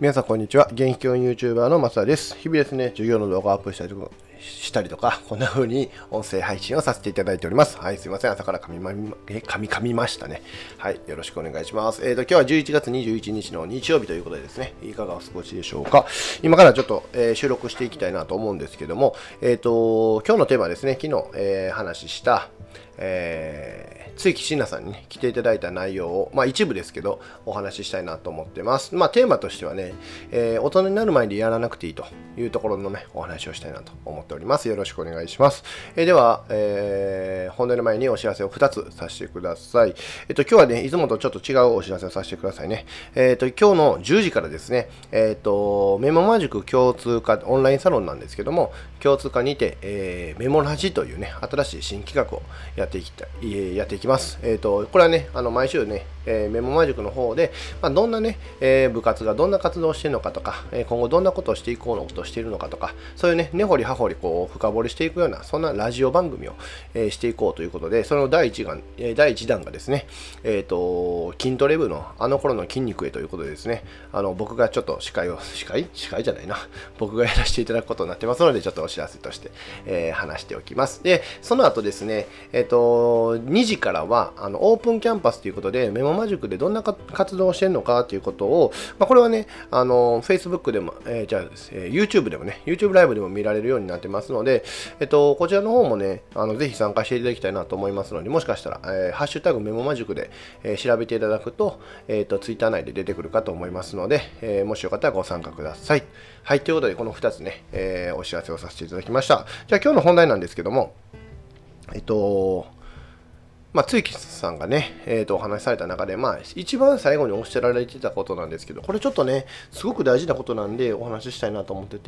皆さんこんにちは。元気教員 YouTuber の松田です。日々ですね、授業の動画をアップしたりとか、こんな風に音声配信をさせていただいております。はい、すいません。朝から噛みましたね。はい、よろしくお願いします。今日は11月21日の日曜日ということでですね、いかがお過ごしでしょうか。今からちょっと、収録していきたいなと思うんですけども、今日のテーマはですね、昨日、話した、露木真菜さんに、ね、来ていただいた内容を、まあ一部ですけど、お話ししたいなと思ってます。まあテーマとしてはね、大人になる前にやらなくていいというところのね、お話をしたいなと思っております。よろしくお願いします。では、本題の前にお知らせを2つさせてください。今日はね、いつもとちょっと違うお知らせをさせてくださいね。今日の10時からですね、メモマ塾共通化、オンラインサロンなんですけども、共通化にて、メモラジというね、新しい新企画をやっていきます。これはね、毎週ね、メモマ塾の方で、まあ、どんなね、部活がどんな活動をしているのかとか、今後どんなことをしていこうとしているのかとか、そういうね、根掘り葉掘りこう深掘りしていくような、そんなラジオ番組を、していこうということで、その第1弾がですね、筋トレ部のあの頃の筋肉へということでですね、僕がちょっと僕がやらせていただくことになってますので、ちょっとお知らせとして、話しておきます。で、その後ですね、2時からはオープンキャンパスということで、メモマ塾でどんな活動をしているのかということを、まあ、これはね、Facebook でも、YouTube でもね、YouTube ライブでも見られるようになってますので、こちらの方もね、ぜひ参加していただきたいなと思いますので、もしかしたら、ハッシュタグメモマ塾で、調べていただくと、Twitter 内で出てくるかと思いますので、もしよかったらご参加ください。はい、ということで、この2つね、お知らせをさせていただきました。じゃあ、今日の本題なんですけども、露木さんがね、お話しされた中で、まあ、一番最後におっしゃられてたことなんですけど、これちょっとね、すごく大事なことなんでお話ししたいなと思って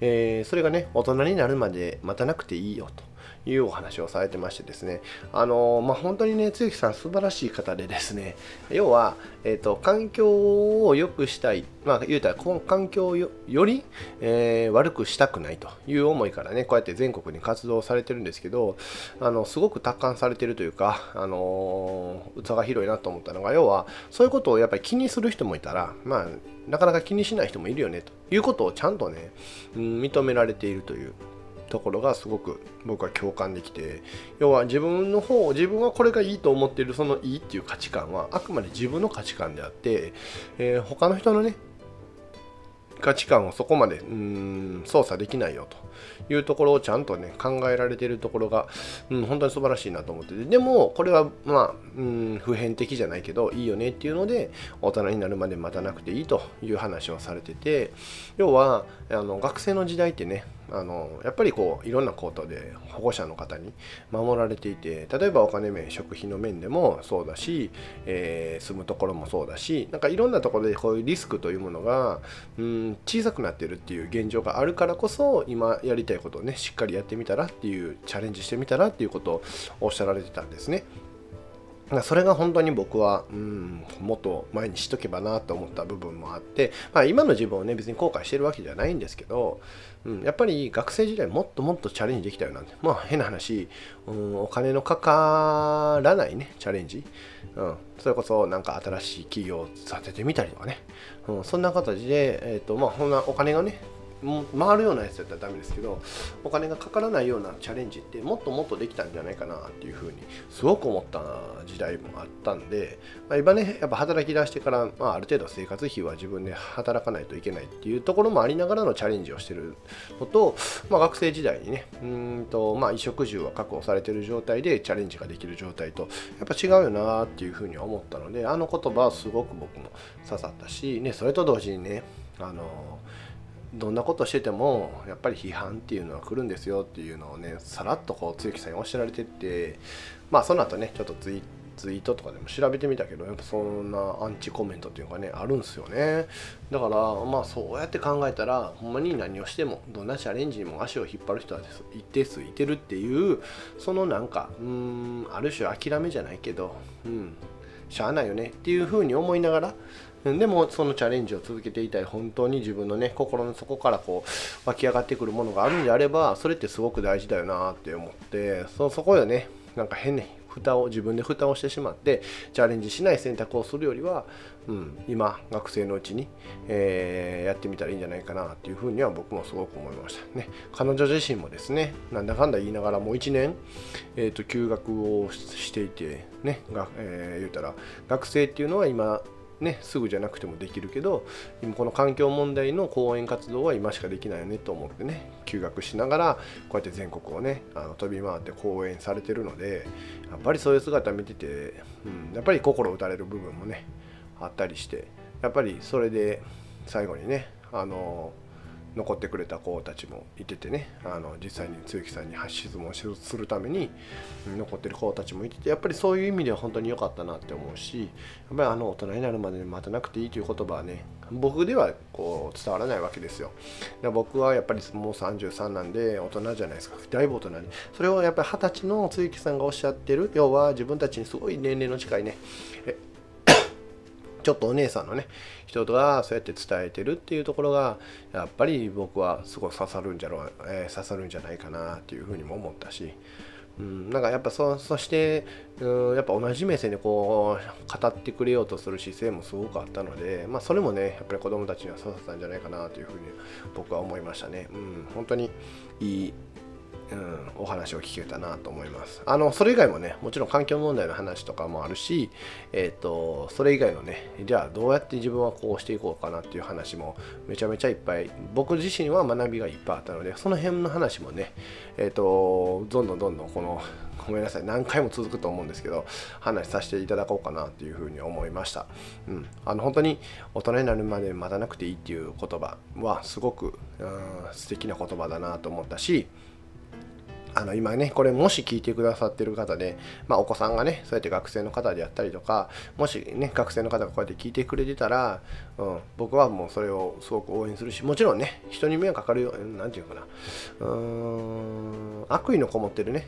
て、それがね、大人になるまで待たなくていいよというお話をされてましてですね、まあ、本当にね、露木さん素晴らしい方でですね、要は、環境を良くしたい、まあ、言うたら、環境をより、悪くしたくないという思いからね、こうやって全国に活動されてるんですけど、すごく達観されてるというか、器が広いなと思ったのが、要はそういうことをやっぱり気にする人もいたら、まあ、なかなか気にしない人もいるよねということをちゃんとね、認められているというところがすごく僕は共感できて、要は自分はこれがいいと思っている、そのいいっていう価値観はあくまで自分の価値観であって、他の人のね価値観をそこまで操作できないよというところをちゃんとね考えられているところが、本当に素晴らしいなと思ってて、でもこれはまあ普遍的じゃないけどいいよねっていうので、大人になるまで待たなくていいという話をされてて、要は学生の時代ってね、やっぱりこういろんなことで保護者の方に守られていて、例えばお金面、食費の面でもそうだし、住むところもそうだし、なんかいろんなところでこういうリスクというものが小さくなってるっていう現状があるからこそ、今やりたいことをねしっかりやってみたらっていう、チャレンジしてみたらっていうことをおっしゃられてたんですね。それが本当に僕は、もっと前にしとけばなと思った部分もあって、まあ、今の自分をね、別に後悔してるわけじゃないんですけど、やっぱり学生時代もっともっとチャレンジできたよなんて、まあ変な話、お金のかからないね、チャレンジ。それこそなんか新しい企業を立ててみたりとかね。そんな形で、まあこんなお金がね、回るようなやつだったらダメですけど、お金がかからないようなチャレンジってもっともっとできたんじゃないかなっていうふうにすごく思った時代もあったんで、まあ、今ねやっぱ働き出してから、まあ、ある程度生活費は自分で働かないといけないっていうところもありながらのチャレンジをしてるのと、まあ、学生時代にねまあ、衣食住は確保されてる状態でチャレンジができる状態とやっぱ違うよなっていうふうに思ったので、あの言葉はすごく僕も刺さったし、ね、それと同時にねどんなことしててもやっぱり批判っていうのは来るんですよっていうのをね、さらっとこう露木さんにおっしゃられてて、まあその後ねちょっとツイートとかでも調べてみたけど、やっぱそんなアンチコメントっていうかね、あるんですよね。だからまあそうやって考えたら、ほんまに何をしてもどんなチャレンジにも足を引っ張る人は一定数いてるっていう、そのなんかある種諦めじゃないけど、しゃあないよねっていうふうに思いながら、でもそのチャレンジを続けていたい、本当に自分のね心の底からこう湧き上がってくるものがあるんであれば、それってすごく大事だよなって思って、そこでねなんか変に蓋を自分で蓋をしてしまってチャレンジしない選択をするよりは、今学生のうちに、やってみたらいいんじゃないかなっていうふうには僕もすごく思いましたね。彼女自身もですね、なんだかんだ言いながらもう1年、休学をしていてね、言うたら学生っていうのは今ね、すぐじゃなくてもできるけど、今この環境問題の講演活動は今しかできないよねと思ってね、休学しながらこうやって全国をね飛び回って講演されてるので、やっぱりそういう姿見てて、やっぱり心打たれる部分もねあったりして、やっぱりそれで最後にね残ってくれた子たちもいててね、実際に露木さんに質問をするために残ってる子たちもいてて、やっぱりそういう意味では本当に良かったなって思うし、やっぱり大人になるまで待たなくていいという言葉はね、僕ではこう伝わらないわけですよ。僕はやっぱりもう33なんで大人じゃないですか、だいぶ大人に。それをやっぱり20歳の露木さんがおっしゃってる、要は自分たちにすごい年齢の近いね、ちょっとお姉さんのね人がそうやって伝えてるっていうところが、やっぱり僕はすごい刺さるんじゃないかなっていうふうにも思ったし、なんかやっぱそしてやっぱ同じ目線でこう語ってくれようとする姿勢もすごくあったので、それもねやっぱり子どもたちには刺さったんじゃないかなというふうに僕は思いましたね。本当にいいお話を聞けたなと思います。それ以外もね、もちろん環境問題の話とかもあるし、それ以外のね、じゃあどうやって自分はこうしていこうかなっていう話もめちゃめちゃいっぱい、僕自身は学びがいっぱいあったので、その辺の話もね、どんどんこのごめんなさい、何回も続くと思うんですけど、話させていただこうかなっていうふうに思いました。本当に大人になるまで待たなくていいっていう言葉はすごく素敵な言葉だなと思ったし、今ねこれもし聞いてくださってる方で、お子さんがねそうやって学生の方でやったりとか、もしね学生の方がこうやって聞いてくれてたら、僕はもうそれをすごく応援するし、もちろんね人に迷惑かかるようなんていうのかな、悪意のこもってるね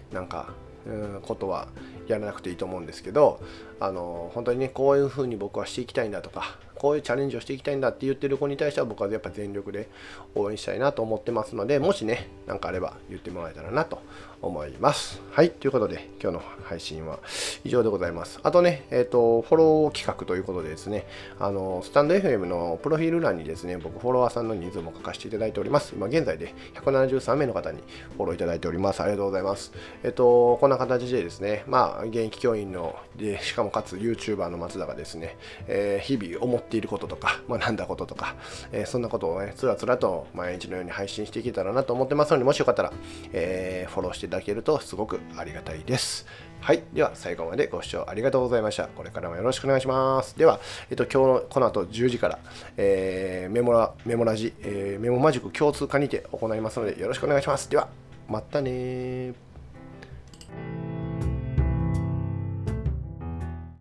ことはやらなくていいと思うんですけど、本当にねこういうふうに僕はしていきたいんだとか、こういうチャレンジをしていきたいんだって言ってる子に対しては、僕はやっぱ全力で応援したいなと思ってますので、もしね何かあれば言ってもらえたらなと思います。はい、ということで今日の配信は以上でございます。あとねフォロー企画ということでですね、スタンド FM のプロフィール欄にですね、僕フォロワーさんの人数も書かせていただいております。今現在で173名の方にフォローいただいております。ありがとうございます。こんな形でですね、現役教員のでしかもかつ YouTuber の松田がですね、日々思っていることとか学んだこととか、そんなことをねつらつらと毎日のように配信していけたらなと思ってますので、もしよかったら、フォローしていただけるとすごくありがたいです。はい、では最後までご視聴ありがとうございました。これからもよろしくお願いします。では、今日のこの後10時から、メモマジック共通化にて行いますので、よろしくお願いします。ではまたね。